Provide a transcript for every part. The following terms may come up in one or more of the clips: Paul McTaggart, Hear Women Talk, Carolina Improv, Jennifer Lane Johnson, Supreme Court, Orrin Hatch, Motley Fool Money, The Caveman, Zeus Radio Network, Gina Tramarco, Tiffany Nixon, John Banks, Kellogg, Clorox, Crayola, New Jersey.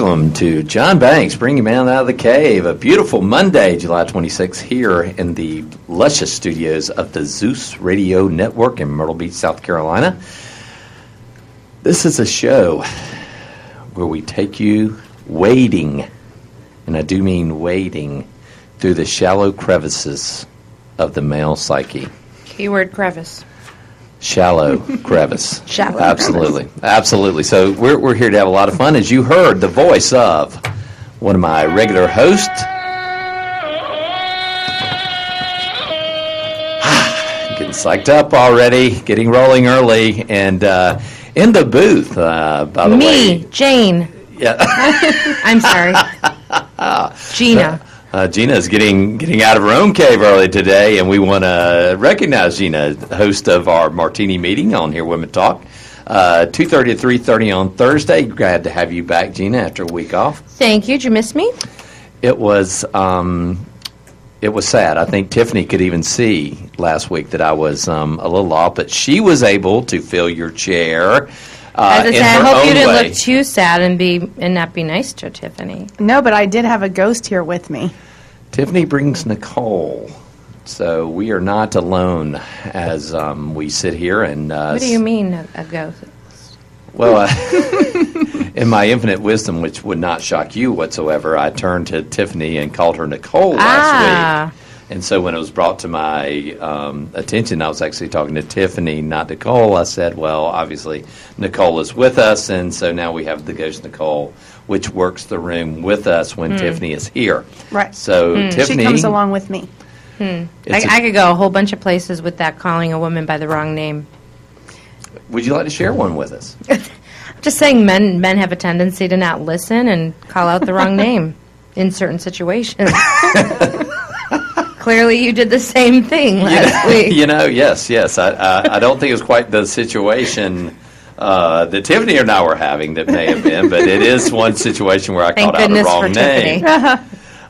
welcome to John Banks, Bringing Man Out of the Cave, a beautiful Monday, July 26th, here in the luscious studios of the Zeus Radio Network in Myrtle Beach, South Carolina. This is a show where we take you wading, and I do mean wading, through the shallow crevices of the male psyche. Keyword crevice. Shallow crevice. Shallow. Absolutely. Crevice. Absolutely. So we're here to have a lot of fun. As you heard, the voice of one of my regular hosts. Getting psyched up already, getting rolling early, and in the booth, by the way. Me, Jane. Yeah. I'm sorry. Gina. Gina is getting out of her own cave early today, and we want to recognize Gina, host of our Martini meeting on Hear Women Talk, 2:30 to 3:30 on Thursday. Glad to have you back, Gina, after a week off. Thank you. Did you miss me? It was sad. I think Tiffany could even see last week that I was a little off, but she was able to fill your chair. I hope you didn't look too sad and not be nice to Tiffany. No, but I did have a ghost here with me. Tiffany brings Nicole, so we are not alone as we sit here and. What do you mean a ghost? Well, in my infinite wisdom, which would not shock you whatsoever, I turned to Tiffany and called her Nicole last week. And so when it was brought to my attention, I was actually talking to Tiffany, not Nicole. I said, well, obviously, Nicole is with us, and so now we have the ghost Nicole, which works the room with us when Tiffany is here. Right. So Tiffany... She comes along with me. I could go a whole bunch of places with that, calling a woman by the wrong name. Would you like to share one with us? I'm just saying men have a tendency to not listen and call out the wrong name in certain situations. Clearly, you did the same thing last week. Yes. I don't think it was quite the situation that Tiffany and I were having that may have been, but it is one situation where I called out the wrong name.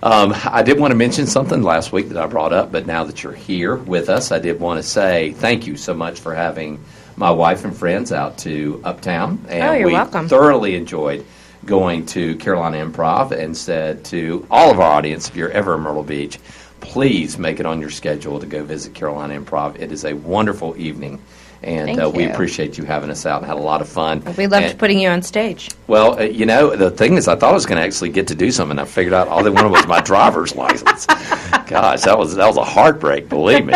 I did want to mention something last week that I brought up, but now that you're here with us, I did want to say thank you so much for having my wife and friends out to Uptown. And you're welcome. We thoroughly enjoyed going to Carolina Improv, and said to all of our audience, if you're ever in Myrtle Beach, please make it on your schedule to go visit Carolina Improv. It is a wonderful evening, and we appreciate you having us out and had a lot of fun. We loved putting you on stage. Well, the thing is, I thought I was going to actually get to do something. I figured out all they wanted was my driver's license. Gosh, that was a heartbreak, believe me.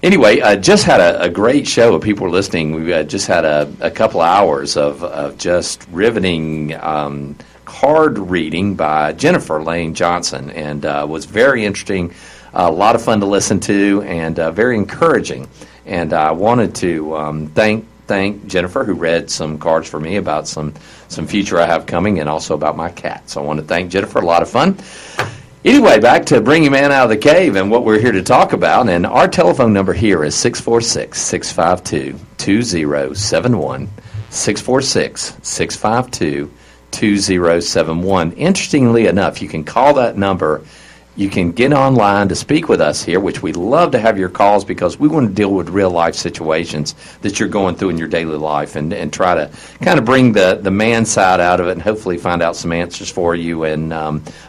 Anyway, I just had a great show of people listening. We just had a couple hours of just riveting card reading by Jennifer Lane Johnson, and was very interesting, a lot of fun to listen to, and very encouraging. And I wanted to thank Jennifer, who read some cards for me about some future I have coming, and also about my cat. So I want to thank Jennifer. A lot of fun. Anyway, back to Bringing Man Out of the Cave and what we're here to talk about. And our telephone number here is 646-652-2071, 646-652-2071. Interestingly enough, you can call that number. You can get online to speak with us here, which we love to have your calls, because we want to deal with real life situations that you're going through in your daily life, and try to kind of bring the man side out of it, and hopefully find out some answers for you, and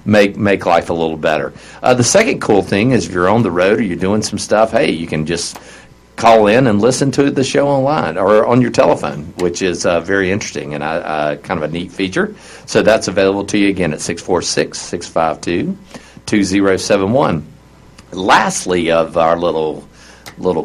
make life a little better. The second cool thing is, if you're on the road or you're doing some stuff, hey, you can just call in and listen to the show online or on your telephone, which is very interesting and kind of a neat feature. So that's available to you again at 646-652-2071. Lastly, of our little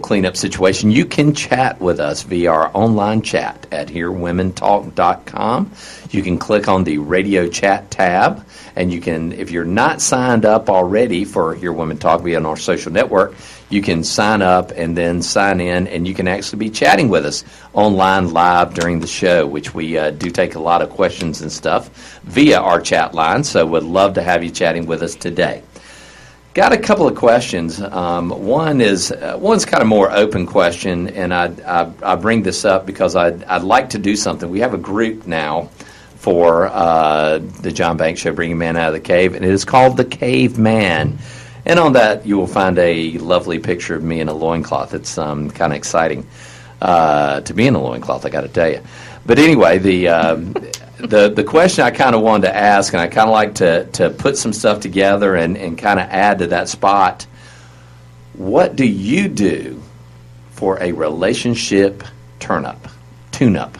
cleanup situation, you can chat with us via our online chat at hearwomentalk.com. You can click on the radio chat tab, and you can, if you're not signed up already for Hear Women Talk via on our social network, you can sign up and then sign in, and you can actually be chatting with us online live during the show, which we do take a lot of questions and stuff via our chat line, so would love to have you chatting with us today. Got a couple of questions. One's kind of more open question, and I bring this up because I'd like to do something. We have a group now for the John Banks Show, Bringing Man Out of the Cave, and it is called The Caveman. And on that, you will find a lovely picture of me in a loincloth. It's kind of exciting to be in a loincloth, I got to tell you. But anyway, The question I kind of wanted to ask, and I kind of like to put some stuff together and kind of add to that spot, what do you do for a relationship tune-up? Turn-up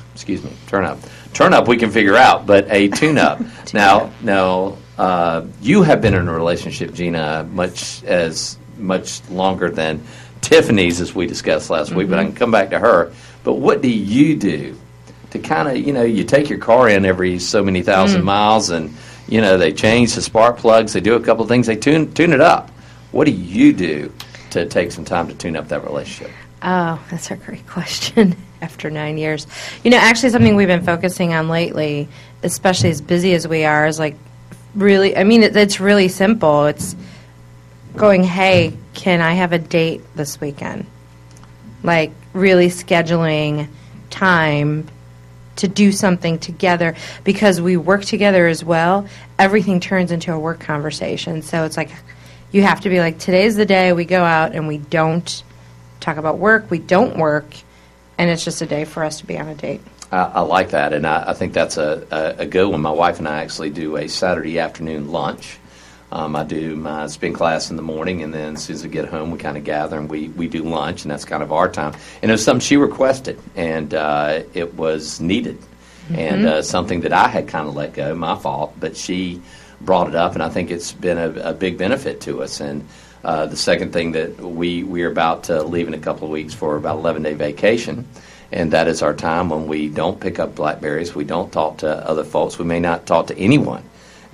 we can figure out, but a tune-up. Now, you have been in a relationship, Gina, much longer than Tiffany's, as we discussed last week, but I can come back to her. But what do you do to kind of, you take your car in every so many thousand miles, and, they change the spark plugs, they do a couple of things, they tune it up. What do you do to take some time to tune up that relationship? Oh, that's a great question. After 9 years, actually something we've been focusing on lately, especially as busy as we are, is like really. It's really simple. It's going, hey, can I have a date this weekend? Like really scheduling time to do something together, because we work together as well. Everything turns into a work conversation, so it's like you have to be like, today's the day we go out and we don't talk about work, we don't work, and it's just a day for us to be on a date. I like that, and I think that's a good one. My wife and I actually do a Saturday afternoon lunch. I do my spin class in the morning, and then as soon as I get home, we kind of gather, and we do lunch, and that's kind of our time. And it was something she requested, and it was needed, and something that I had kind of let go, my fault, but she brought it up, and I think it's been a big benefit to us. And the second thing that we are about to leave in a couple of weeks for about 11-day vacation, and that is our time when we don't pick up blackberries, we don't talk to other folks, we may not talk to anyone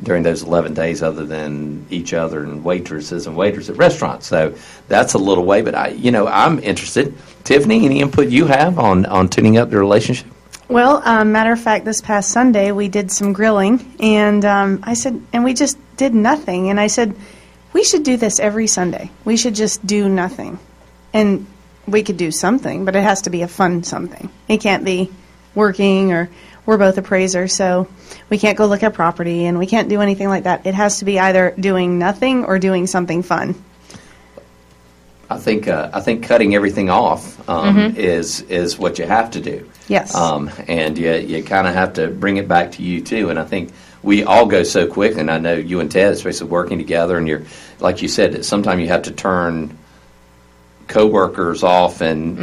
during those 11 days other than each other and waitresses and waiters at restaurants. So that's a little way, but I'm interested. Tiffany, any input you have on tuning up the relationship? Well, matter of fact, this past Sunday we did some grilling, and I said, and we just did nothing. And I said, we should do this every Sunday. We should just do nothing. And we could do something, but it has to be a fun something. It can't be working, or we're both appraisers, so we can't go look at property, and we can't do anything like that. It has to be either doing nothing or doing something fun. I think cutting everything off is what you have to do. Yes. And you kind of have to bring it back to you too. And I think we all go so quick. And I know you and Ted, especially working together, and you're, like you said, sometimes you have to turn coworkers off and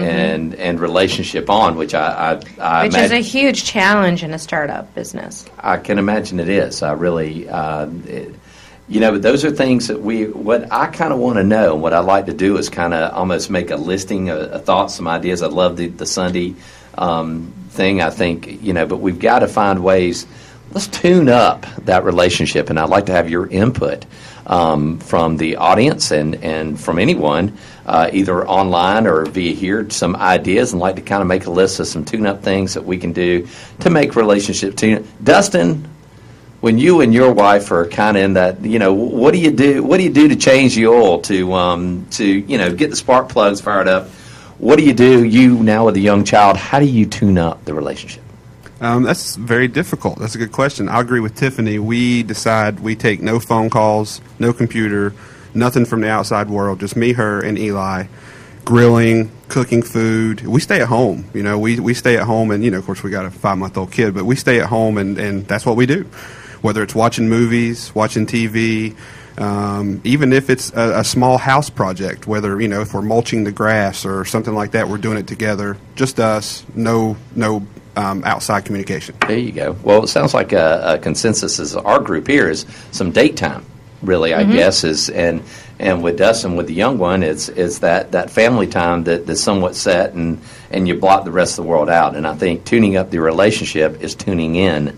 relationship on, which I imagine is a huge challenge in a startup business. I can imagine it is. I really. But those are things that what I kind of want to know, and what I like to do is kind of almost make a listing of thoughts, some ideas. I love the Sunday thing, I think, but we've got to find ways. Let's tune up that relationship, and I'd like to have your input from the audience and from anyone, either online or via here, some ideas, and like to kind of make a list of some tune-up things that we can do to make relationship tune-up. Dustin, when you and your wife are kind of in that, what do you do? What do you do to change the oil to get the spark plugs fired up? What do? You now with a young child, how do you tune up the relationship? That's very difficult. That's a good question. I agree with Tiffany. We decide we take no phone calls, no computer, nothing from the outside world. Just me, her, and Eli. Grilling, cooking food. We stay at home. We stay at home, and of course we got a 5-month-old kid, but we stay at home, and that's what we do. Whether it's watching movies, watching TV, even if it's a small house project, whether, if we're mulching the grass or something like that, we're doing it together. Just us, no outside communication. There you go. Well, it sounds like a consensus is our group here is some date time, really, I guess, is, and with Dustin, with the young one, it's that family time that's somewhat set, and you block the rest of the world out. And I think tuning up the relationship is tuning in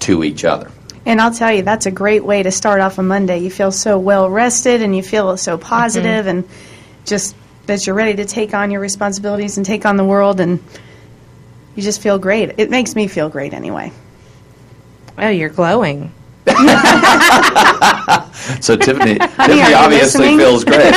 to each other. And I'll tell you, that's a great way to start off a Monday. You feel so well-rested, and you feel so positive, and just that you're ready to take on your responsibilities and take on the world, and you just feel great. It makes me feel great anyway. Oh, you're glowing. So Tiffany obviously feels great.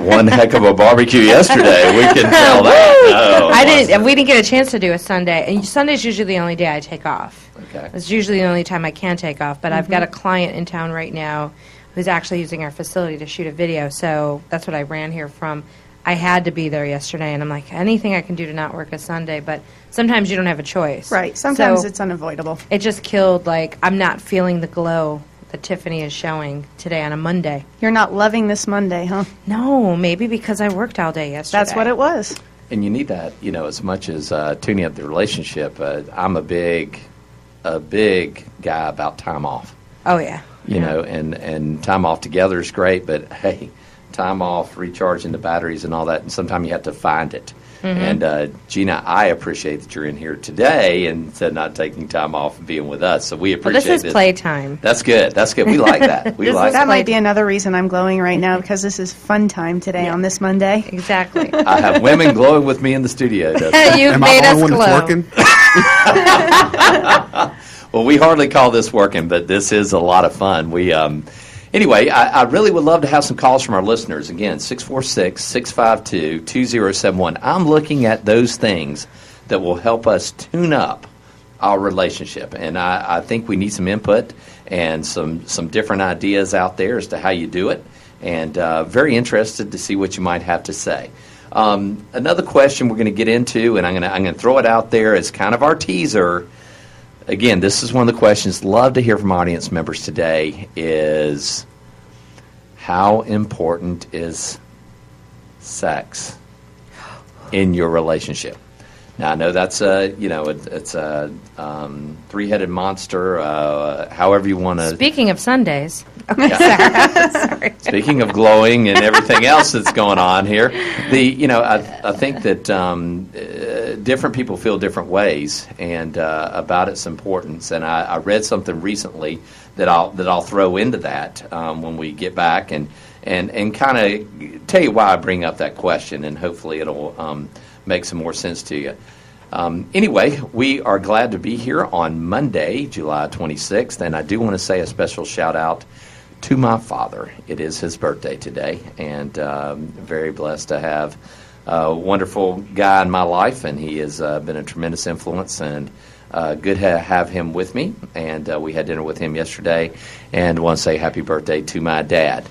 One heck of a barbecue yesterday. We can tell that. We didn't get a chance to do a Sunday, and Sunday's usually the only day I take off. Okay. It's usually the only time I can take off, but I've got a client in town right now who's actually using our facility to shoot a video, so that's what I ran here from. I had to be there yesterday, and I'm like, anything I can do to not work a Sunday, but sometimes you don't have a choice. Right. Sometimes so it's unavoidable. It just killed, like, I'm not feeling the glow that Tiffany is showing today on a Monday. You're not loving this Monday, huh? No, maybe because I worked all day yesterday. That's what it was. And you need that, you know, as much as tuning up the relationship. I'm a big guy about time off. Oh, yeah. You know, and time off together is great, but, hey, time off, recharging the batteries and all that, and sometimes you have to find it. Mm-hmm. And, Gina, I appreciate that you're in here today and said not taking time off and being with us. So we appreciate this. Well, this is playtime. That's good. That's good. We like that. We like that. That might be another reason I'm glowing right now, because this is fun time today on this Monday. Exactly. I have women glowing with me in the studio. You've Am made I the only us one that's working? Well, we hardly call this working, but this is a lot of fun. We, anyway, I really would love to have some calls from our listeners. Again, 646-652-2071. I'm looking at those things that will help us tune up our relationship. And I think we need some input and some different ideas out there as to how you do it. And very interested to see what you might have to say. Another question we're going to get into, and I'm going to throw it out there as kind of our teaser. Again, this is one of the questions love to hear from audience members today is how important is sex in your relationship? Now, I know that's a three-headed monster, however you want to. Speaking of Sundays. Okay, yeah. Sorry. Speaking of glowing and everything else that's going on here, I think that different people feel different ways and about its importance. And I read something recently that I'll throw into that when we get back and kind of tell you why I bring up that question, and hopefully it'll make some more sense to you. Anyway, we are glad to be here on Monday, July 26th, and I do want to say a special shout-out to my father. It is his birthday today, and very blessed to have a wonderful guy in my life, and he has been a tremendous influence, and good to have him with me, and we had dinner with him yesterday, and want to say happy birthday to my dad.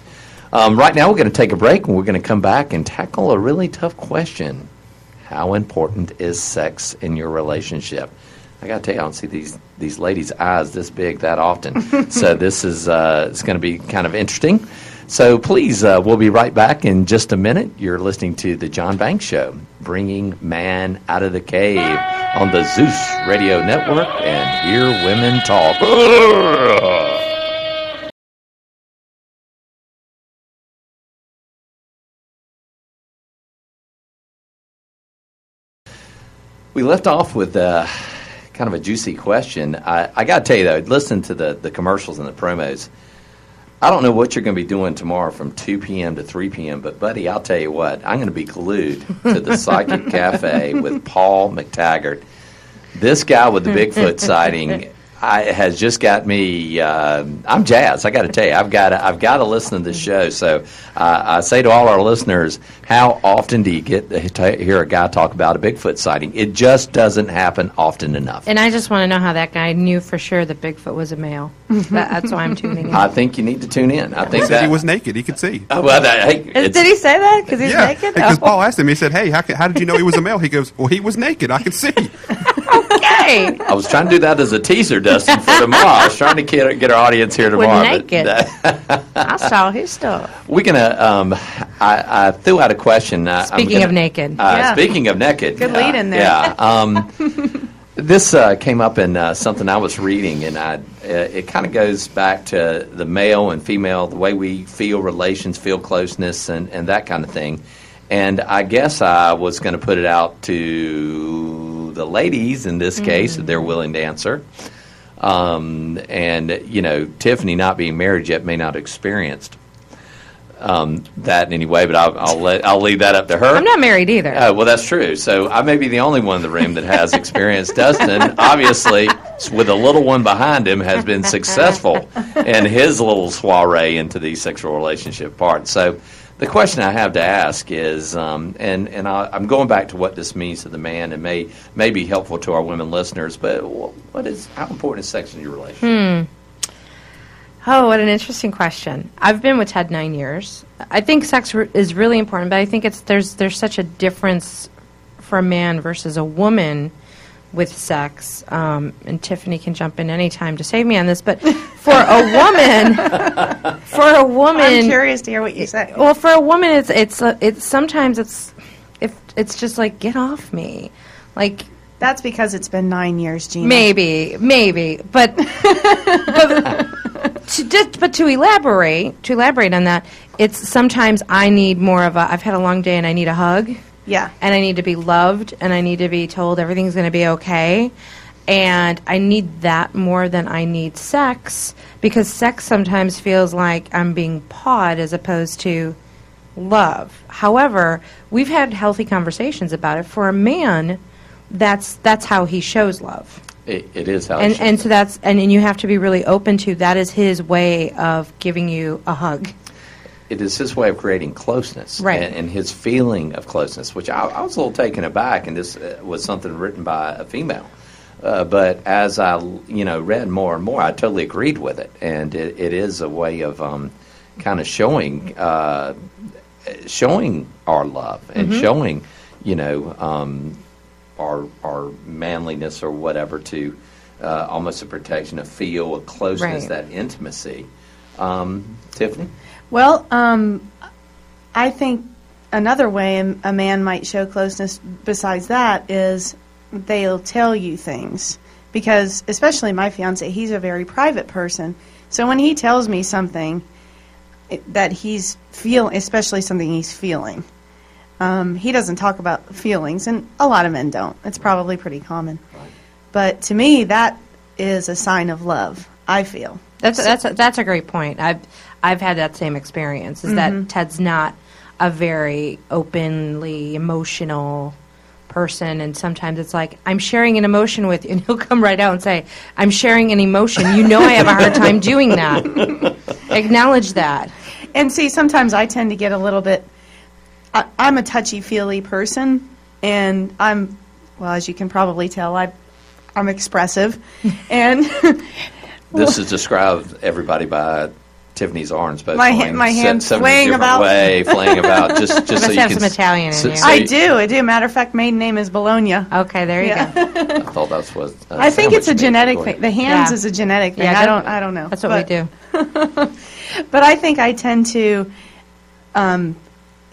Right now, we're going to take a break, and we're going to come back and tackle a really tough question. How important is sex in your relationship? I got to tell you, I don't see these ladies' eyes this big that often. So this is it's going to be kind of interesting. So please, we'll be right back in just a minute. You're listening to The John Banks Show, Bringing Man Out of the Cave on the Zeus Radio Network and Hear Women Talk. We left off with kind of a juicy question. I got to tell you, though, listening to the commercials and the promos, I don't know what you're going to be doing tomorrow from 2 p.m. to 3 p.m., but, buddy, I'll tell you what. I'm going to be glued to the Psychic Cafe with Paul McTaggart. This guy with the Bigfoot sighting has just got me I'm jazzed. I got to tell you, I've got to listen to this show. So I say to all our listeners, how often do you get to hear a guy talk about a Bigfoot sighting? It just doesn't happen often enough. And I just want to know how that guy knew for sure that Bigfoot was a male. That's why I'm tuning in. I think you need to tune in. I think he was naked. He could see. Did he say that? Because he's naked? Because Paul asked him. He said, hey, how did you know he was a male? He goes, well, he was naked. I could see. Okay. I was trying to do that as a teaser, Dustin, for tomorrow. I was trying to get our audience here tomorrow. We're naked. I saw his stuff. We're going to I threw out a question. Speaking of naked. Good lead in there. Yeah. This came up in something I was reading, and it kind of goes back to the male and female, the way we feel relations, feel closeness, and that kind of thing. And I guess I was going to put it out to the ladies in this case, if they're willing to answer. And, you know, Tiffany, not being married yet, may not have experienced that in any way, but I'll leave that up to her. I'm not married either. Well, that's true. So I may be the only one in the room that has experienced. Dustin, obviously, with a little one behind him, has been successful in his little soiree into the sexual relationship part. So the question I have to ask is, I'm going back to what this means to the man, and may be helpful to our women listeners, but how important is sex in your relationship? Oh, what an interesting question. I've been with Ted 9 years. I think sex is really important, but I think it's there's such a difference for a man versus a woman with sex. And Tiffany can jump in any time to save me on this, but for a woman, I'm curious to hear what you say. Well, for a woman, it's sometimes it's just like, get off me, like. That's because it's been 9 years, Gina. Maybe, but to elaborate on that, it's sometimes I need more of I've had a long day and I need a hug. Yeah. And I need to be loved and I need to be told everything's going to be okay. And I need that more than I need sex, because sex sometimes feels like I'm being pawed as opposed to love. However, we've had healthy conversations about it. For a man, that's how he shows love. It is how he shows and love. So that's and you have to be really open to that. Is his way of giving you a hug. It is his way of creating closeness, right. And his feeling of closeness, which I was a little taken aback, and this was something written by a female. But as I read more and more, I totally agreed with it, and it is a way of kind of showing our love and mm-hmm. showing our manliness or whatever to almost a protection, a feel, a closeness, right. that intimacy. Tiffany? Well, I think another way a man might show closeness besides that is they'll tell you things. Because, especially my fiancé, he's a very private person. So when he tells me something that he's feeling, especially something he's feeling, he doesn't talk about feelings, and a lot of men don't. It's probably pretty common. Right. But to me, that is a sign of love, I feel. That's a great point. I've had that same experience, is mm-hmm. that Ted's not a very openly emotional person, and sometimes it's like, I'm sharing an emotion with you, and he'll come right out and say, I'm sharing an emotion. I have a hard time doing that. Acknowledge that. And see, sometimes I tend to get a little bit, I'm a touchy-feely person, and I'm, well, as you can probably tell, I'm expressive. And this is described, everybody, by Tiffany's arms, but my hands swaying about, just so you have can some Italian in you. I do. Matter of fact, maiden name is Bologna. Okay, there you go. I thought that's what. I think it's a genetic thing. The hands is a genetic thing. I don't know. That's what we do. But I think I tend to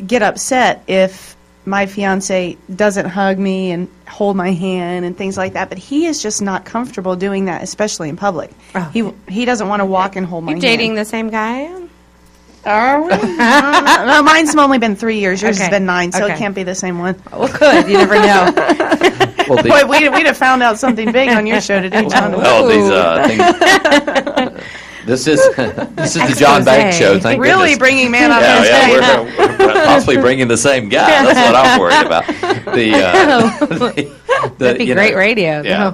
get upset if my fiance doesn't hug me and hold my hand and things like that, but he is just not comfortable doing that, especially in public. Oh. He doesn't want to walk and hold my hand. You dating the same guy? Are we? No, mine's only been 3 years. Yours has been 9, so it can't be the same one. Well, good. You never know. Boy, we'd have found out something big on your show today, John. Well, these things. This is the John Banks show. Thank really goodness. Bringing man up. We're possibly bringing the same guy. That's what I'm worried about. That'd be great radio. Yeah.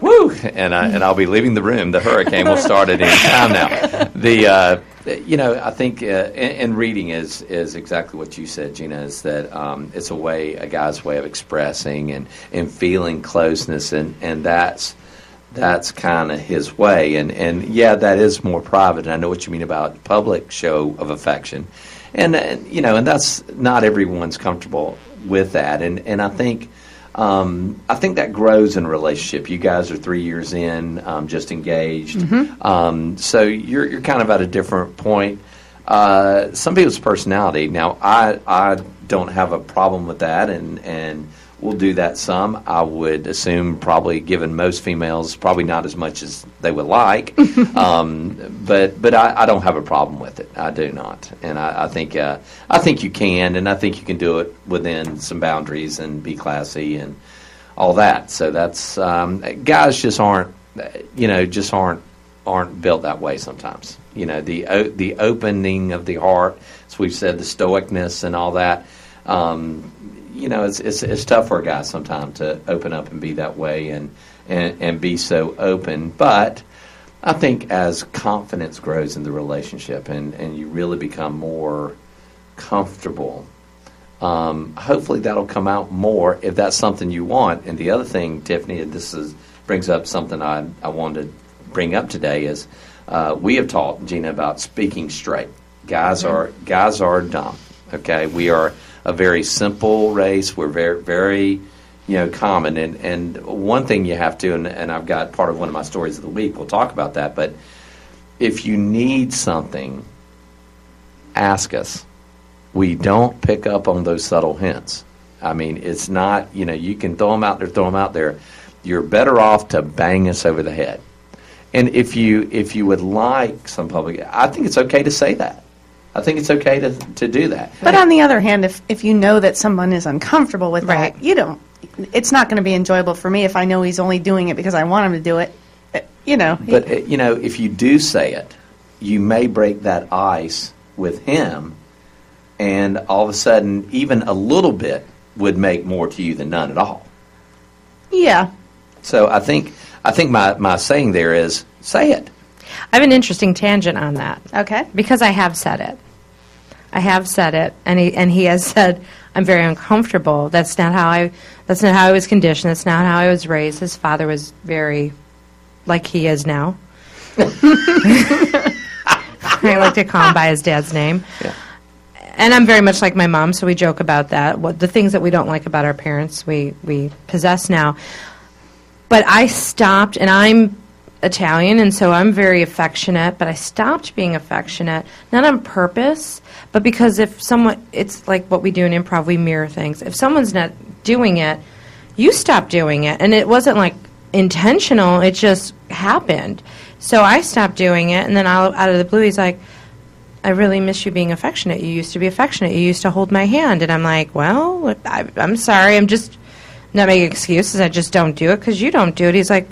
Woo! And I'll be leaving the room. The hurricane will start at any time now. I think and reading is exactly what you said, Gina. Is that it's a guy's way of expressing and feeling closeness, and that's. That's kind of his way, and yeah, that is more private. And I know what you mean about public show of affection, and that's not everyone's comfortable with that. And I think that grows in a relationship. You guys are 3 years in, just engaged, mm-hmm. So you're kind of at a different point. Some people's personality. Now, I don't have a problem with that, and. We'll do that some. I would assume probably given most females, probably not as much as they would like. But I don't have a problem with it. I do not. And I think you can, and I think you can do it within some boundaries and be classy and all that. So that's guys just aren't built that way sometimes. The opening of the heart, as we've said, the stoicness and all that. It's tough for a guy sometimes to open up and be that way and be so open. But I think as confidence grows in the relationship and you really become more comfortable, hopefully that'll come out more if that's something you want. And the other thing, Tiffany, and this brings up something I wanted to bring up today is We have taught Gina about speaking straight. Guys are dumb. Okay, we are a very simple race. We're very, very, common. And one thing you have to, and I've got part of one of my stories of the week. We'll talk about that. But if you need something, ask us. We don't pick up on those subtle hints. I mean, it's not, you can throw them out there. You're better off to bang us over the head. And if you would like some public, I think it's okay to say that. I think it's okay to do that. But on the other hand, if you know that someone is uncomfortable with that, it's not going to be enjoyable for me if I know he's only doing it because I want him to do it, But, if you do say it, you may break that ice with him, and all of a sudden, even a little bit would make more to you than none at all. Yeah. So I think my saying there is, say it. I have an interesting tangent on that. Okay. Because I have said it. And he has said, I'm very uncomfortable. That's not how I was conditioned. That's not how I was raised. His father was very, like he is now. I like to call him by his dad's name. Yeah. And I'm very much like my mom, so we joke about that. The things that we don't like about our parents, we possess now. But I stopped, and I'm Italian, and so I'm very affectionate, but I stopped being affectionate, not on purpose, but because if someone, it's like what we do in improv, we mirror things. If someone's not doing it, you stop doing it. And it wasn't like intentional, it just happened. So I stopped doing it, and then out of the blue, he's like, I really miss you being affectionate. You used to be affectionate. You used to hold my hand. And I'm like, well, I'm sorry. I'm just not making excuses. I just don't do it because you don't do it. He's like,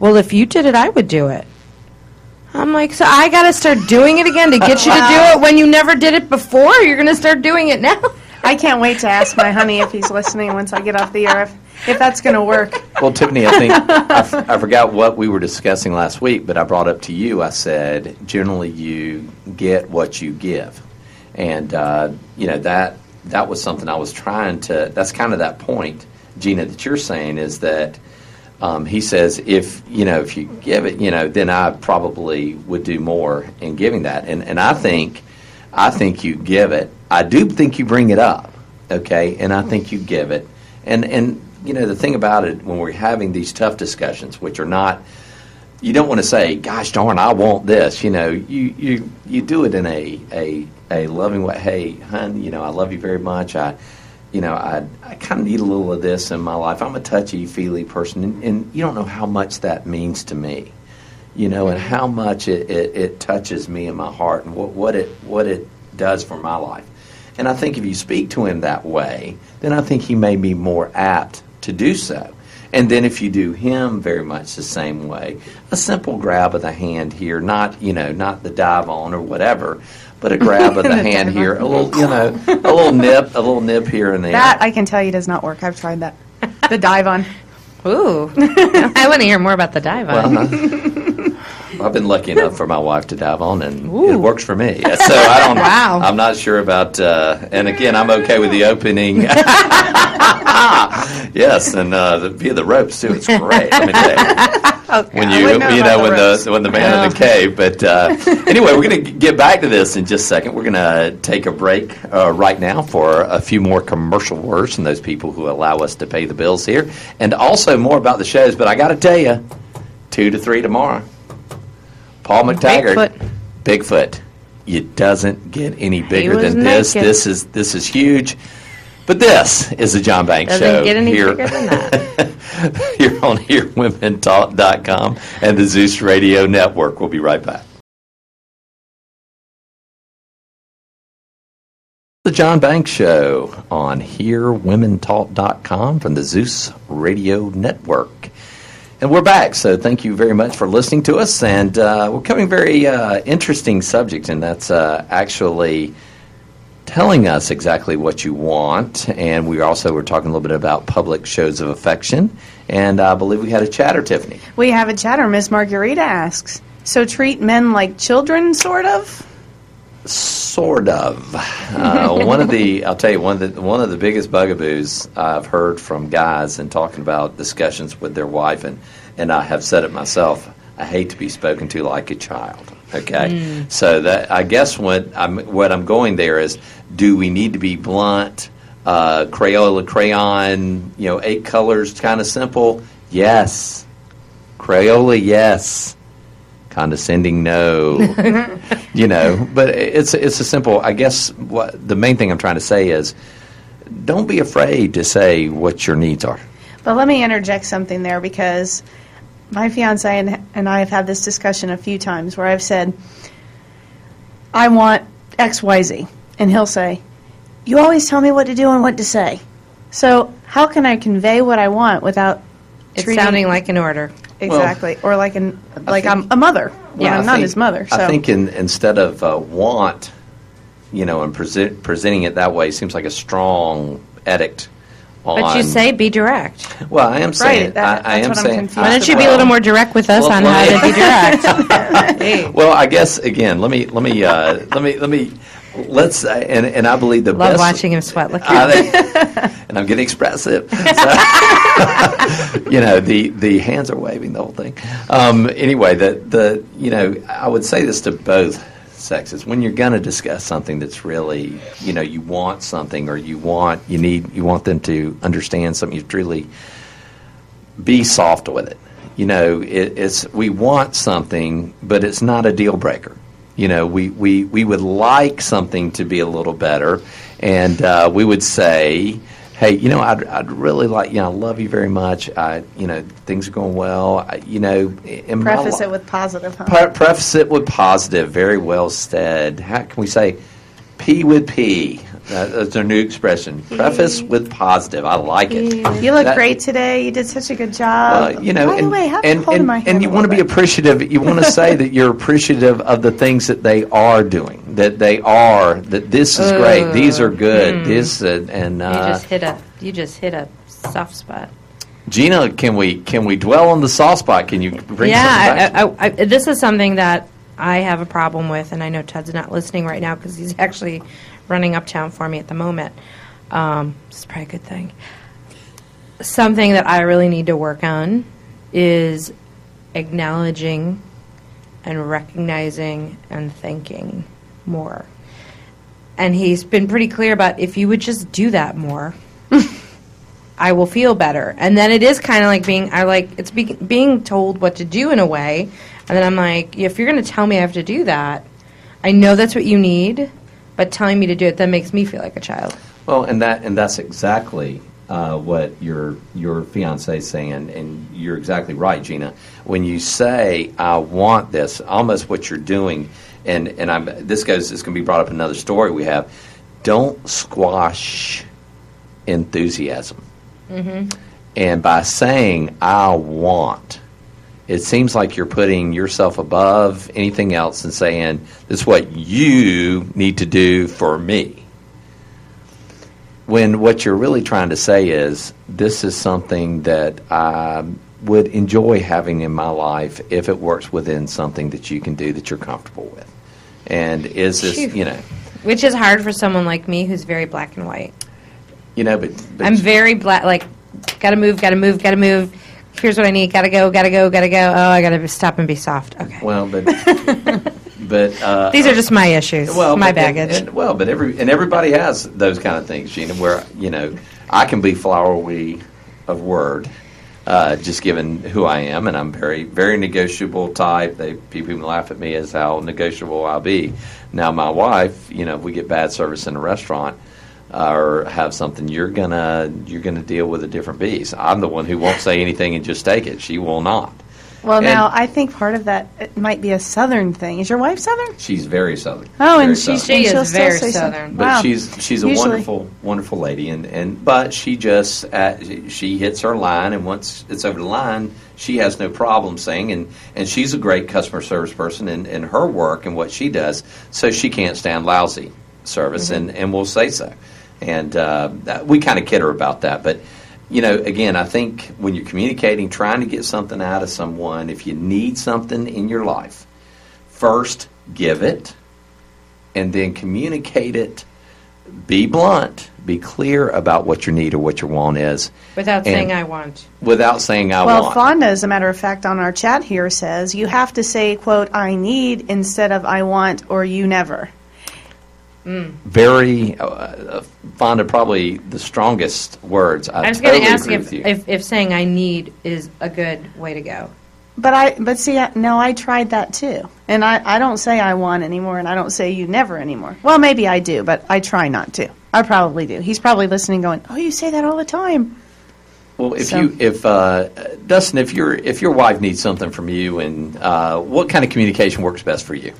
well, if you did it, I would do it. I'm like, so I got to start doing it again to get you to do it when you never did it before? You're going to start doing it now? I can't wait to ask my honey if he's listening once I get off the air if that's going to work. Well, Tiffany, I think I forgot what we were discussing last week, but I brought up to you, I said, generally you get what you give. And, that was something I was trying to, that's kind of that point, Gina, that you're saying is that he says, if you give it, then I probably would do more in giving that. And I think you give it. I do think you bring it up, okay, and I think you give it. And the thing about it, when we're having these tough discussions, which are not, you don't want to say, gosh darn, I want this, you do it in a loving way. Hey, hun, I love you very much. I kind of need a little of this in my life. I'm a touchy-feely person, and you don't know how much that means to me, and how much it touches me in my heart and what it does for my life. And I think if you speak to him that way, then I think he may be more apt to do so. And then if you do him very much the same way, a simple grab of the hand here, not, not the dive on or whatever, but a grab of the hand here, a little nip here and there. That, I can tell you, does not work. I've tried that. The dive on. Ooh. I want to hear more about the dive on. Well, I've been lucky enough for my wife to dive on, and ooh, it works for me. So I don't. Wow. I'm not sure about. And again, I'm okay with the opening. Yes, and via the ropes too. It's great. Let me tell you. Okay. When the man in the cave. But anyway, we're going to get back to this in just a second. We're going to take a break right now for a few more commercial words from those people who allow us to pay the bills here, and also more about the shows. But I got to tell you, 2 to 3 tomorrow. Paul McTaggart, Bigfoot. It doesn't get any bigger than this. Naked. This is huge. But this is the John Banks Show. Doesn't get any bigger than that. Here on HearWomenTalk.com and the Zeus Radio Network. We'll be right back. The John Banks Show on HearWomenTalk.com from the Zeus Radio Network. And we're back, so thank you very much for listening to us. And we're covering very interesting subject, and that's actually telling us exactly what you want, and we also were talking a little bit about public shows of affection, and I believe we had a chatter, Tiffany. We have a chatter. Miss Margarita asks, so treat men like children, sort of? Sort of. One of the biggest bugaboos I've heard from guys in talking about discussions with their wife, and I have said it myself, I hate to be spoken to like a child. Okay, so that I guess what I'm going there is, do we need to be blunt, Crayola crayon, 8 colors, kind of simple? Yes. Crayola, yes. Condescending, no. But it's a simple. I guess what the main thing I'm trying to say is, don't be afraid to say what your needs are. But let me interject something there, because my fiancé and I have had this discussion a few times where I've said, I want X, Y, Z. And he'll say, you always tell me what to do and what to say. So how can I convey what I want without it sounding like an order? Exactly. Well, or like I'm a mother. I'm not his mother. So. I think instead of want, and presenting it that way seems like a strong edict. But you say be direct. Well, I am saying. Right, that's what I'm saying. Why don't you be a little more direct with us on how to be direct? Hey. Well, I guess again, let's I believe the love best. Love watching him sweat. Look at him. And I'm getting expressive. So, the hands are waving, the whole thing. Anyway, I would say this to both sexes. When you're going to discuss something that's really, you want something, or you want them to understand something, you truly be soft with it. We want something, but it's not a deal breaker. We would like something to be a little better, and we would say, hey, I'd really like, I love you very much. Things are going well. Preface it with positive. Huh? Preface it with positive. Very well said. How can we say P with P? That's our new expression. Preface with positive. I like it. You look great today. You did such a good job. By the way, and you want to be appreciative. You want to say that you're appreciative of the things that they are doing. That this is great. These are good. This you just hit a soft spot. Gina, can we dwell on the soft spot? Can you bring something back? Yeah, this is something that I have a problem with, and I know Ted's not listening right now because he's actually running uptown for me at the moment. It's probably a good thing. Something that I really need to work on is acknowledging and recognizing and thanking more. And he's been pretty clear about, if you would just do that more, I will feel better. And then it is kind of like being told what to do in a way. And then I'm like, if you're going to tell me I have to do that, I know that's what you need, but telling me to do it, that makes me feel like a child. Well, and that's exactly what your fiancé is saying, and you're exactly right, Gina. When you say, I want this, almost what you're doing, This can be brought up in another story we have. Don't squash enthusiasm. Mm-hmm. And by saying I want, it seems like you're putting yourself above anything else and saying this is what you need to do for me. When what you're really trying to say is, this is something that I would enjoy having in my life if it works within something that you can do that you're comfortable with. And is this, which is hard for someone like me who's very black and white. But I'm very black, like, gotta move. Here's what I need, gotta go. Oh, I gotta stop and be soft. Okay. Well, but these are just my issues, my baggage. But everybody has those kind of things, Gina, where, I can be flowery of word. Just given who I am, and I'm very, very negotiable type. People laugh at me as how negotiable I'll be. Now, my wife, if we get bad service in a restaurant or have something, you're gonna deal with a different beast. I'm the one who won't say anything and just take it. She will not. Well, and now I think part of that it might be a Southern thing. Is your wife Southern? She's very Southern. Oh, very and Southern. She is very Southern. But wow. She's a wonderful, wonderful lady, but she just she hits her line, and once it's over the line, she has no problem saying. And she's a great customer service person in her work and what she does. So she can't stand lousy service, mm-hmm. and will say so. And we kind of kid her about that, but. Again, I think when you're communicating, trying to get something out of someone, if you need something in your life, first give it and then communicate it. Be blunt. Be clear about what your need or what your want is. Without saying I want. Without saying I want. Well, Fonda, as a matter of fact, on our chat here says, you have to say, quote, I need instead of I want or you never. Mm. Very, Fonda, probably the strongest words. I was totally going to ask if saying I need is a good way to go. But see, no, I tried that too. And I don't say I want anymore, and I don't say you never anymore. Well, maybe I do, but I try not to. I probably do. He's probably listening going, oh, you say that all the time. Well, Dustin, if your wife needs something from you, and what kind of communication works best for you?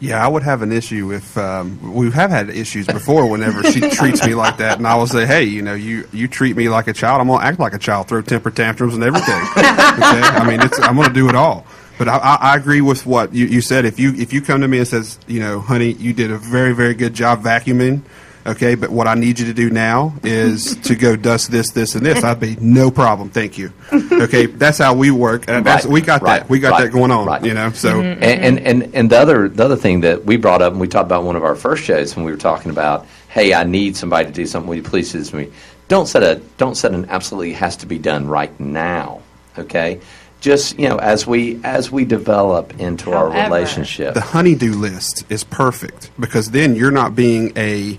Yeah, I would have an issue if we have had issues before whenever she treats me like that, and I will say, hey, you treat me like a child, I'm going to act like a child, throw temper tantrums and everything. Okay? I mean, I'm going to do it all. But I agree with what you said. If you come to me and says, honey, you did a very, very good job vacuuming, okay, but what I need you to do now is to go dust this, this, and this. I'd be no problem. Thank you. Okay, that's how we work. And we got that going on. Right. So and the other thing that we brought up, and we talked about in one of our first shows when we were talking about, hey, I need somebody to do something. Will you please do this for me? Don't set an absolutely has to be done right now. Okay. Just, as we develop into our relationship. The honey-do list is perfect because then you're not being a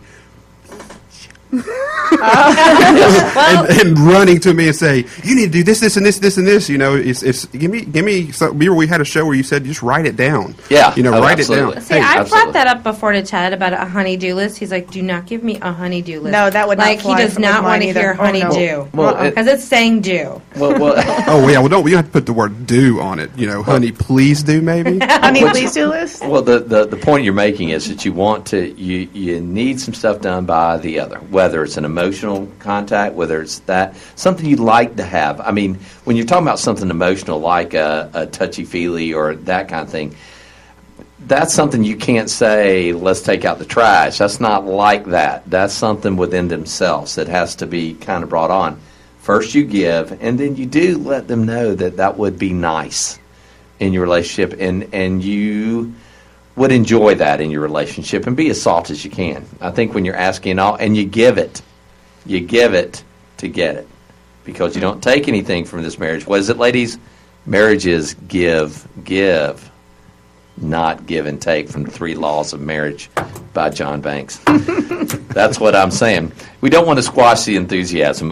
and running to me and say, you need to do this, this, and this, this, and this. It's give me. So, remember, we had a show where you said just write it down. Yeah, write absolutely. It down. See, hey, I brought that up before to Ted about a honey-do list. He's like, do not give me a honey-do list. No, that would not fly. He does not want to hear honey-do because it's saying do. Oh yeah, well don't we have to put the word do on it? Honey, please do maybe. Honey, please do list. Well, the point you're making is that you want to you need some stuff done by the other. Whether it's an emotional contact, whether it's that, something you'd like to have. I mean, when you're talking about something emotional like a touchy-feely or that kind of thing, that's something you can't say, let's take out the trash. That's not like that. That's something within themselves that has to be kind of brought on. First you give, and then you do let them know that that would be nice in your relationship, and you would enjoy that in your relationship, and be as soft as you can. I think when you're asking and you give it to get it, because you don't take anything from this marriage. What is it, ladies? Marriage is give, not give and take, from the 3 Laws of Marriage by John Banks. That's what I'm saying. We don't want to squash the enthusiasm.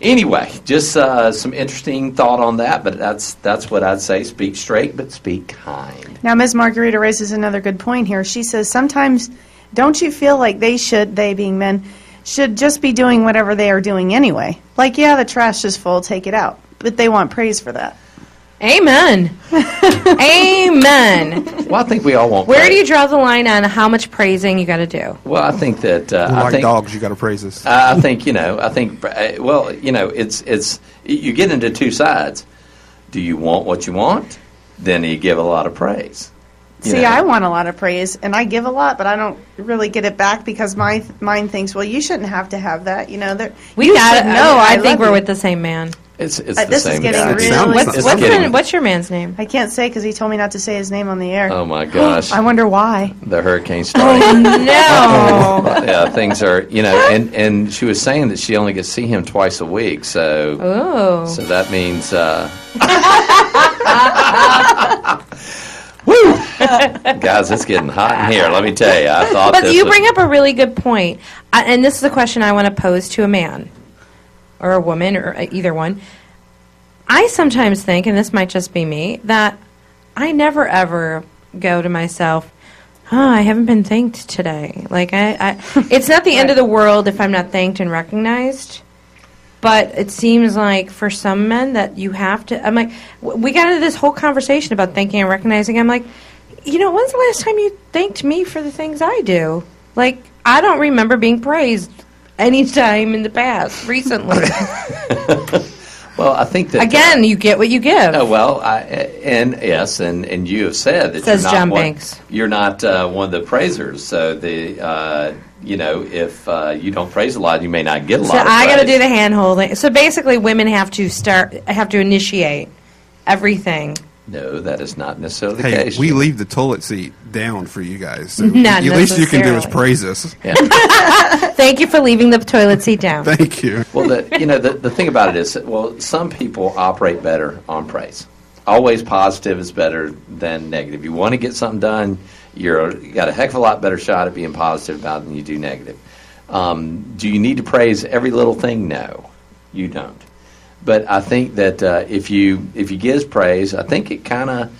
Anyway, just some interesting thought on that, but that's what I'd say. Speak straight, but speak kind. Now, Ms. Margarita raises another good point here. She says, sometimes don't you feel like they being men, should just be doing whatever they are doing anyway? Like, yeah, the trash is full, take it out. But they want praise for that. Amen. Amen. Well, I think we all want praise. Where do you draw the line on how much praising you got to do? Well, I think that dogs, you got to praise us. I think it's you get into two sides. Do you want what you want? Then you give a lot of praise. I want a lot of praise, and I give a lot, but I don't really get it back because my mind thinks, well, you shouldn't have to have that. I think we're with the same man. It's the same guy. What's your man's name? I can't say because he told me not to say his name on the air. Oh, my gosh. I wonder why. The hurricane started. Oh, no. Yeah, things are, and she was saying that she only gets to see him twice a week, so. Ooh. So that means, Woo! Guys, it's getting hot in here, let me tell you. You bring up a really good point, and this is a question I want to pose to a man. Or a woman, or either one. I sometimes think, and this might just be me, that I never ever go to myself, I haven't been thanked today. Like it's not the end of the world if I'm not thanked and recognized. But it seems like for some men that you have to. I'm like, we got into this whole conversation about thanking and recognizing. I'm like, when's the last time you thanked me for the things I do? Like, I don't remember being praised any time in the past, recently. Well, I think that again, you get what you give. Oh, well, and you have said that. Says John Banks. You're not one of the praisers, so if you don't praise a lot, you may not get a lot. So I got to do the hand holding. So basically, women have to initiate everything. No, that is not necessarily the case. We leave the toilet seat down for you guys. So the least you can do is praise us. Yeah. Thank you for leaving the toilet seat down. Thank you. Well, the thing about it is, some people operate better on praise. Always positive is better than negative. You want to get something done, you got a heck of a lot better shot at being positive about it than you do negative. Do you need to praise every little thing? No, you don't. But I think that if you give praise, I think it kind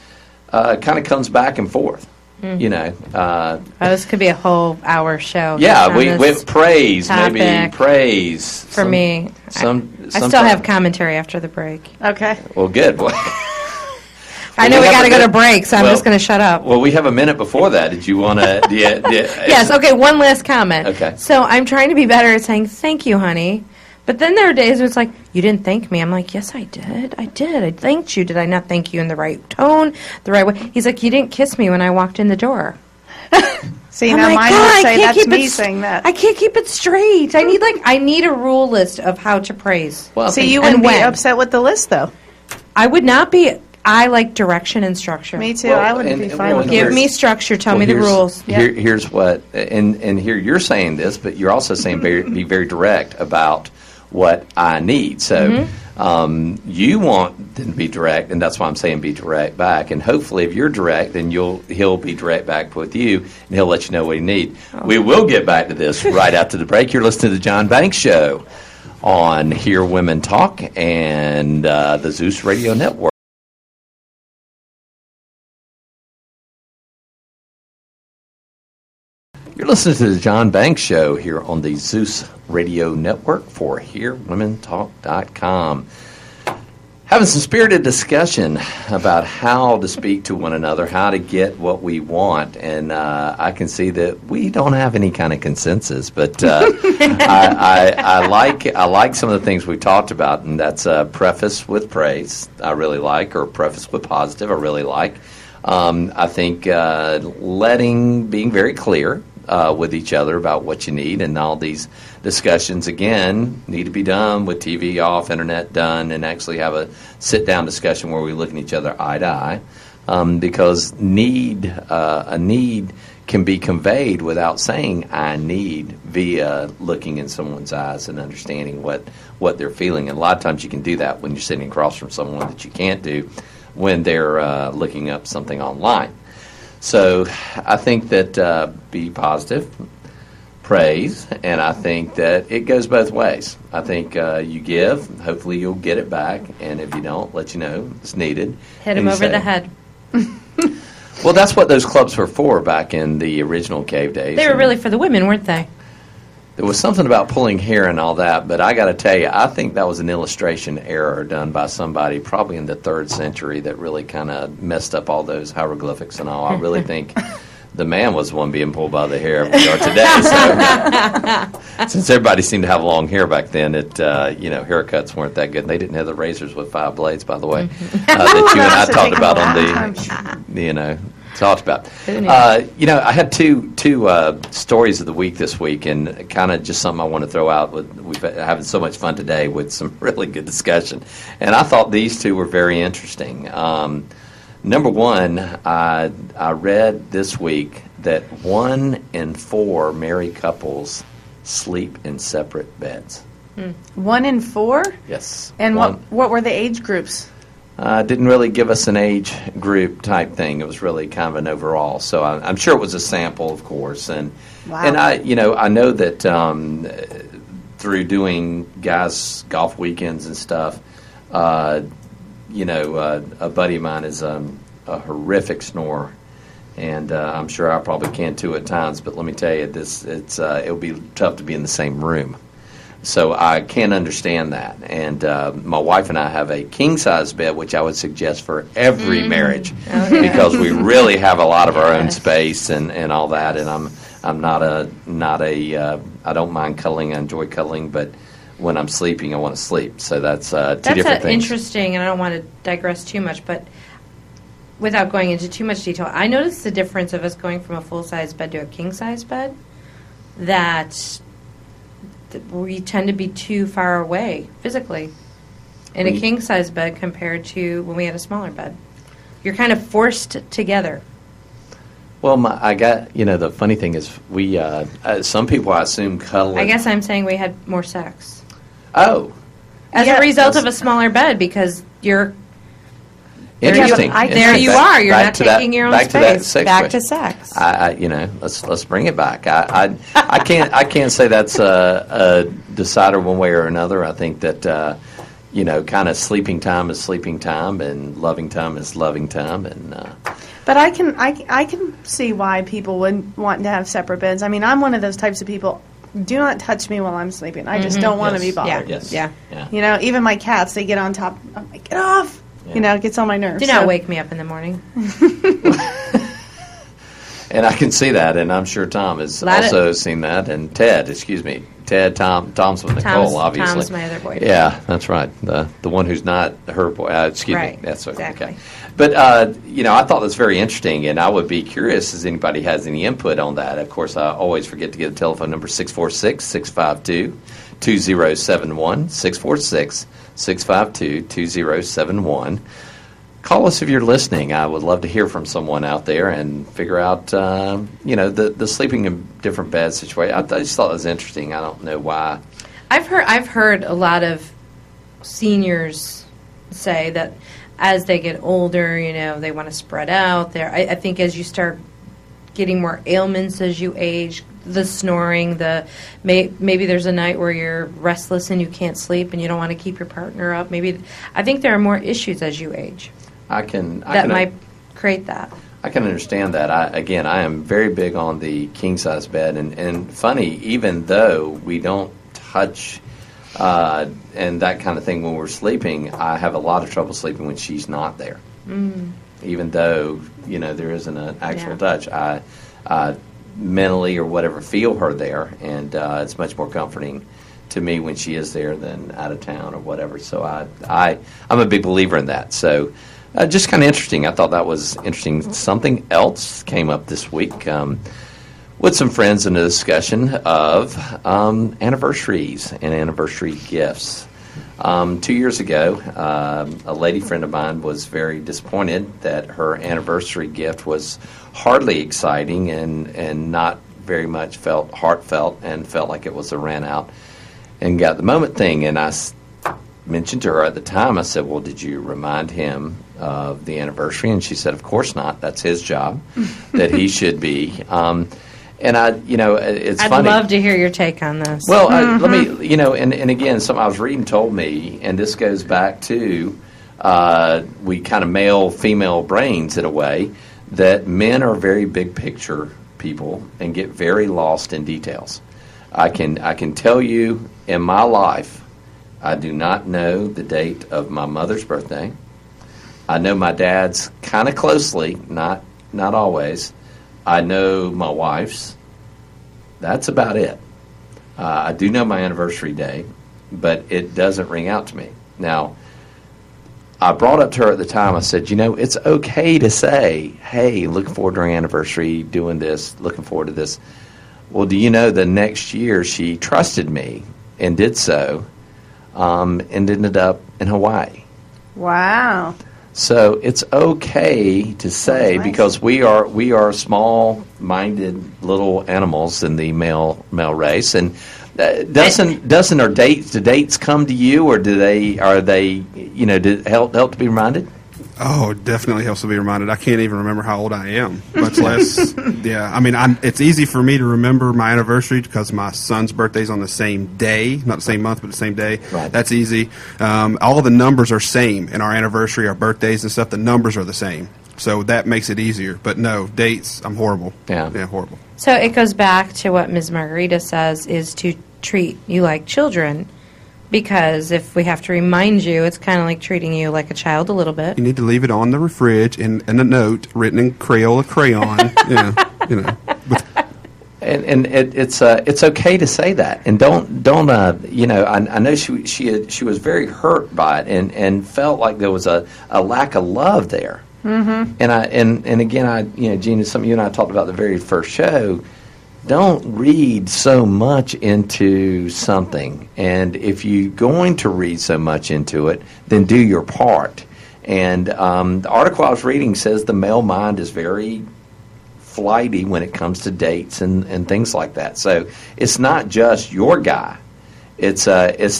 of comes back and forth. Mm-hmm. This could be a whole hour show. Yeah, we went praise, maybe praise. For me, I still have commentary after the break. Okay. Well, good. I know we got to go to break, so I'm just going to shut up. Well, we have a minute before that. Did you want to? Yes. Okay. One last comment. Okay. So I'm trying to be better at saying thank you, honey. But then there are days where it's like, you didn't thank me. I'm like, yes, I did. I thanked you. Did I not thank you in the right tone, the right way? He's like, you didn't kiss me when I walked in the door. See, now mine will say that's me saying that. I can't keep it straight. I need a rule list of how to praise. Well, so you wouldn't be upset with the list, though. I would not be. I like direction and structure. Me too. I wouldn't be fine with it. Give me structure. Tell me the rules. Yeah. Here's what, and here you're saying this, but you're also saying be very direct about what I need. So you want them to be direct, and that's why I'm saying be direct back. And hopefully, if you're direct, then he'll be direct back with you, and he'll let you know what he needs. Oh. We will get back to this right after the break. You're listening to the John Banks Show on Hear Women Talk and the Zeus Radio Network. You're listening to the John Banks Show here on the Zeus Radio Network for HearWomenTalk.com. Having some spirited discussion about how to speak to one another, how to get what we want, and I can see that we don't have any kind of consensus. But I like some of the things we talked about, and that's preface with praise. I really like, or preface with positive. I really like. I think being very clear. With each other about what you need, and all these discussions again need to be done with TV off, internet done, and actually have a sit-down discussion where we look at each other eye to eye, because a need can be conveyed without saying I need via looking in someone's eyes and understanding what they're feeling. And a lot of times you can do that when you're sitting across from someone that you can't do when they're looking up something online. So I think that be positive, praise, and I think that it goes both ways. I think you give, hopefully you'll get it back, and if you don't, let you know it's needed. Hit him over the head. Well, that's what those clubs were for back in the original cave days. They were really for the women, weren't they? There was something about pulling hair and all that, but I got to tell you, I think that was an illustration error done by somebody probably in the 3rd century that really kind of messed up all those hieroglyphics and all. I really think the man was the one being pulled by the hair we are today. So, since everybody seemed to have long hair back then, it haircuts weren't that good. And they didn't have the razors with 5 blades, by the way, that you and I talked about on the, talked about. I had two stories of the week this week, and kind of just something I want to throw out. We've been having so much fun today with some really good discussion, and I thought these two were very interesting. Number one, I read this week that 1 in 4 married couples sleep in separate beds. 1 in 4? Yes. And what were the age groups? Didn't really give us an age group type thing. It was really kind of an overall. So I'm sure it was a sample, of course. And wow. And I know that through doing guys golf weekends and stuff, a buddy of mine is a horrific snorer, and I'm sure I probably can too at times. But let me tell you, it'll be tough to be in the same room. So I can't understand that. And my wife and I have a king-size bed, which I would suggest for every marriage, okay. Because we really have a lot of our own space and all that. And I'm not I don't mind cuddling. I enjoy cuddling, but when I'm sleeping, I want to sleep. So that's different things. That's interesting, and I don't want to digress too much, but without going into too much detail, I noticed the difference of us going from a full-size bed to a king-size bed. That we tend to be too far away physically in a king-size bed compared to when we had a smaller bed. you're kind of forced together. Well, the funny thing is we, some people I assume cuddle. I guess I'm saying we had more sex. Oh. As a result of a smaller bed because you're. Interesting. There you are. You're not taking your own space. Back to sex. Let's bring it back. I can't say that's a decider one way or another. I think that kind of sleeping time is sleeping time, and loving time is loving time, and. But I can see why people wouldn't want to have separate beds. I mean, I'm one of those types of people. Do not touch me while I'm sleeping. I just don't want to be bothered. Yeah. Even my cats, they get on top. I'm like, get off. Yeah. It gets on my nerves. Do not wake me up in the morning. And I can see that, and I'm sure Tom has also seen that, and Ted, Tom's with Nicole, obviously. Tom's my other boyfriend. Yeah, that's right. The one who's not her boy. Excuse me. That's okay. But, I thought that's very interesting, and I would be curious if anybody has any input on that. Of course, I always forget to give the telephone number, 646-652-2071, 646-652-2071. Call us if you're listening. I would love to hear from someone out there and figure out, the sleeping in different beds situation. I just thought it was interesting. I don't know why. I've heard a lot of seniors say that as they get older, they want to spread out. I think as you start getting more ailments as you age, the snoring, maybe there's a night where you're restless and you can't sleep and you don't want to keep your partner up. Maybe I think there are more issues as you age. Might create that. I can understand that. I am very big on the king size bed, and funny, even though we don't touch and that kind of thing when we're sleeping, I have a lot of trouble sleeping when she's not there. Mm. Even though there isn't an actual touch, I mentally or whatever feel her there, and it's much more comforting to me when she is there than out of town or whatever. So I'm a big believer in that. So. Just kind of interesting. I thought that was interesting. Something else came up this week with some friends in a discussion of anniversaries and anniversary gifts. 2 years ago, a lady friend of mine was very disappointed that her anniversary gift was hardly exciting and not very much felt heartfelt, and felt like it was a ran out and got the moment thing. And I mentioned to her at the time, I said, well, did you remind him of the anniversary? And she said, of course not. That's his job, that he should be. I'd funny. I'd love to hear your take on this. Well, let me, and again, something I was reading told me, and this goes back to we kind of male-female brains in a way, that men are very big-picture people and get very lost in details. I can tell you in my life, I do not know the date of my mother's birthday. I know my dad's kind of closely, not always. I know my wife's. That's about it. I do know my anniversary day, but it doesn't ring out to me. Now, I brought up to her at the time, I said, it's okay to say, hey, looking forward to our anniversary, doing this, looking forward to this. Well, do you know the next year she trusted me and did so? And ended up in Hawaii. Wow. So it's okay to say, because we are small-minded little animals in the male race, and doesn't our dates, do dates come to you, or did help to be reminded? Oh, definitely helps to be reminded. I can't even remember how old I am, much less. Yeah, it's easy for me to remember my anniversary because my son's birthday's on the same day, not the same month, but the same day. Right. That's easy. All the numbers are same in our anniversary, our birthdays and stuff. The numbers are the same, so that makes it easier. But no, dates, I'm horrible. Yeah, horrible. So it goes back to what Ms. Margarita says: is to treat you like children. Because if we have to remind you, it's kind of like treating you like a child a little bit. You need to leave it on the fridge in a note written in Crayola crayon. And it's okay to say that, and don't. I know she was very hurt by it, and felt like there was a lack of love there. Mm-hmm. And again, Gina, something you and I talked about the very first show. Don't read so much into something. And if you're going to read so much into it, then do your part And the article I was reading says the male mind is very flighty when it comes to dates and things like that. So it's not just your guy. It's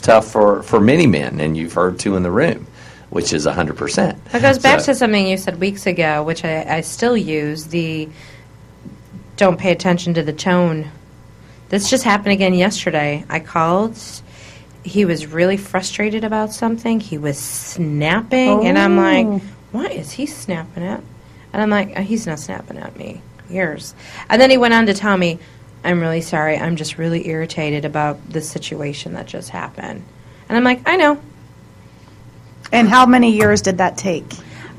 tough for many men, and you've heard two in the room, which is 100%. It goes back to something you said weeks ago, which I still use, the don't pay attention to the tone. This just happened again yesterday. I called. He was really frustrated about something. He was snapping, and I'm like, "What is he snapping at?" And I'm like, "He's not snapping at me. Yours." And then he went on to tell me, "I'm really sorry. I'm just really irritated about the situation that just happened." And I'm like, "I know." And how many years did that take?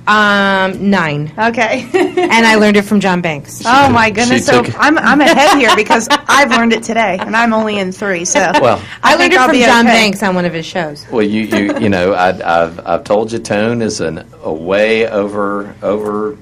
9. Okay. And I learned it from John Banks. Oh my goodness! So I'm ahead here because I've learned it today, and I'm only in 3. So well, I learned it from John Banks on one of his shows. Well, you know, I've told you tone is a way over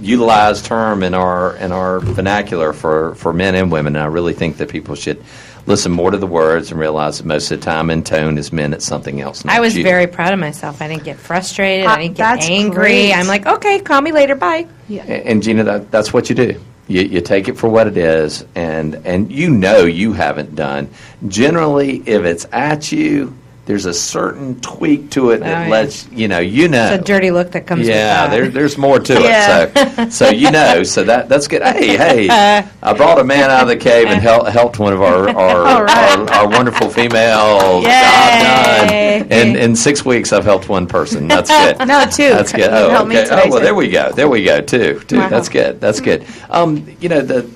utilized term in our vernacular for men and women. And I really think that people should listen more to the words and realize that most of the time in tone is meant at something else. I was very proud of myself. I didn't get frustrated. I didn't get angry. Great. I'm like, okay, call me later. Bye. Yeah. And, Gina, that's what you do. You take it for what it is, and you know you haven't done. Generally, if it's at you, there's a certain tweak to it that lets you know. It's a dirty look that comes. Yeah, there's more to it. So you know. So that's good. Hey, I brought a man out of the cave and helped one of our wonderful females. Yay! And in 6 weeks, I've helped one person. That's good. No, 2. That's good. Oh, okay. Oh, well, there we go. There we go. 2. Wow. That's good. That's good. You know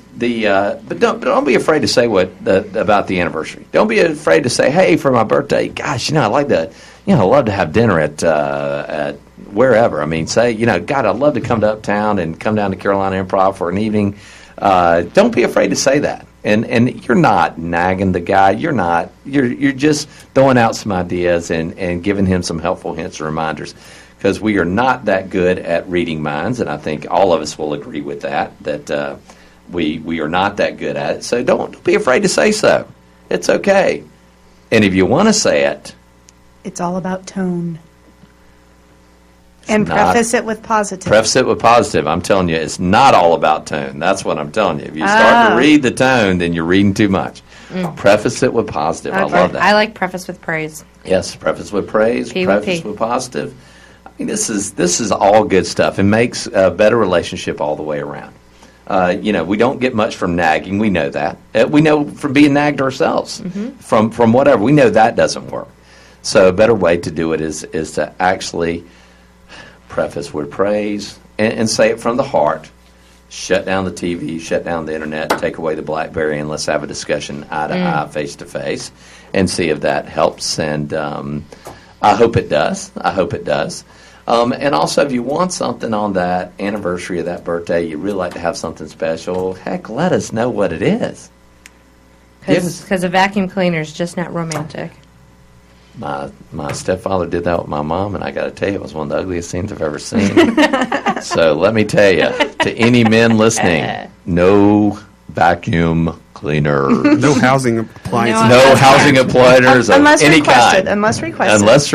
but don't be afraid to say about the anniversary. Don't be afraid to say, hey, for my birthday, gosh, you know, I'd like to, you know, I'd love to have dinner at wherever. I mean, say, you know, God, I'd love to come to Uptown and come down to Carolina Improv for an evening. Don't be afraid to say that. And you're not nagging the guy. You're just throwing out some ideas and giving him some helpful hints or reminders. Because we are not that good at reading minds, and I think all of us will agree with that we are not that good at it. So don't be afraid to say so. It's okay. And if you want to say it, it's all about tone. And preface it with positive. Preface it with positive. I'm telling you, it's not all about tone. That's what I'm telling you. If you start to read the tone, then you're reading too much. Mm. Preface it with positive. Okay. I love that. I like preface with praise. Yes, preface with praise, preface with positive. I mean, this is all good stuff. It makes a better relationship all the way around. You know, we don't get much from nagging. We know that. We know from being nagged ourselves, from whatever. We know that doesn't work. So a better way to do it is to actually preface with praise and say it from the heart. Shut down the TV, shut down the Internet, take away the BlackBerry, and let's have a discussion eye to eye, face to face, and see if that helps. And I hope it does. I hope it does. And also, if you want something on that anniversary of that birthday, you'd really like to have something special, heck, let us know what it is. Because a vacuum cleaner is just not romantic. My stepfather did that with my mom, and I got to tell you, it was one of the ugliest scenes I've ever seen. So let me tell you, to any men listening, no vacuum cleaners. No housing appliances. No housing appliances of any kind. Unless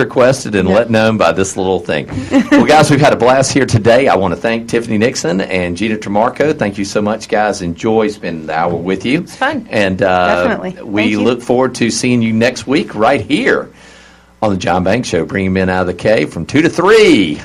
requested and let known by this little thing. Well, guys, we've had a blast here today. I want to thank Tiffany Nixon and Gina Tramarco. Thank you so much, guys. Enjoy spending the hour with you. It's fun. And definitely. We look forward to seeing you next week right here on The John Banks Show, bringing men out of the cave from 2 to 3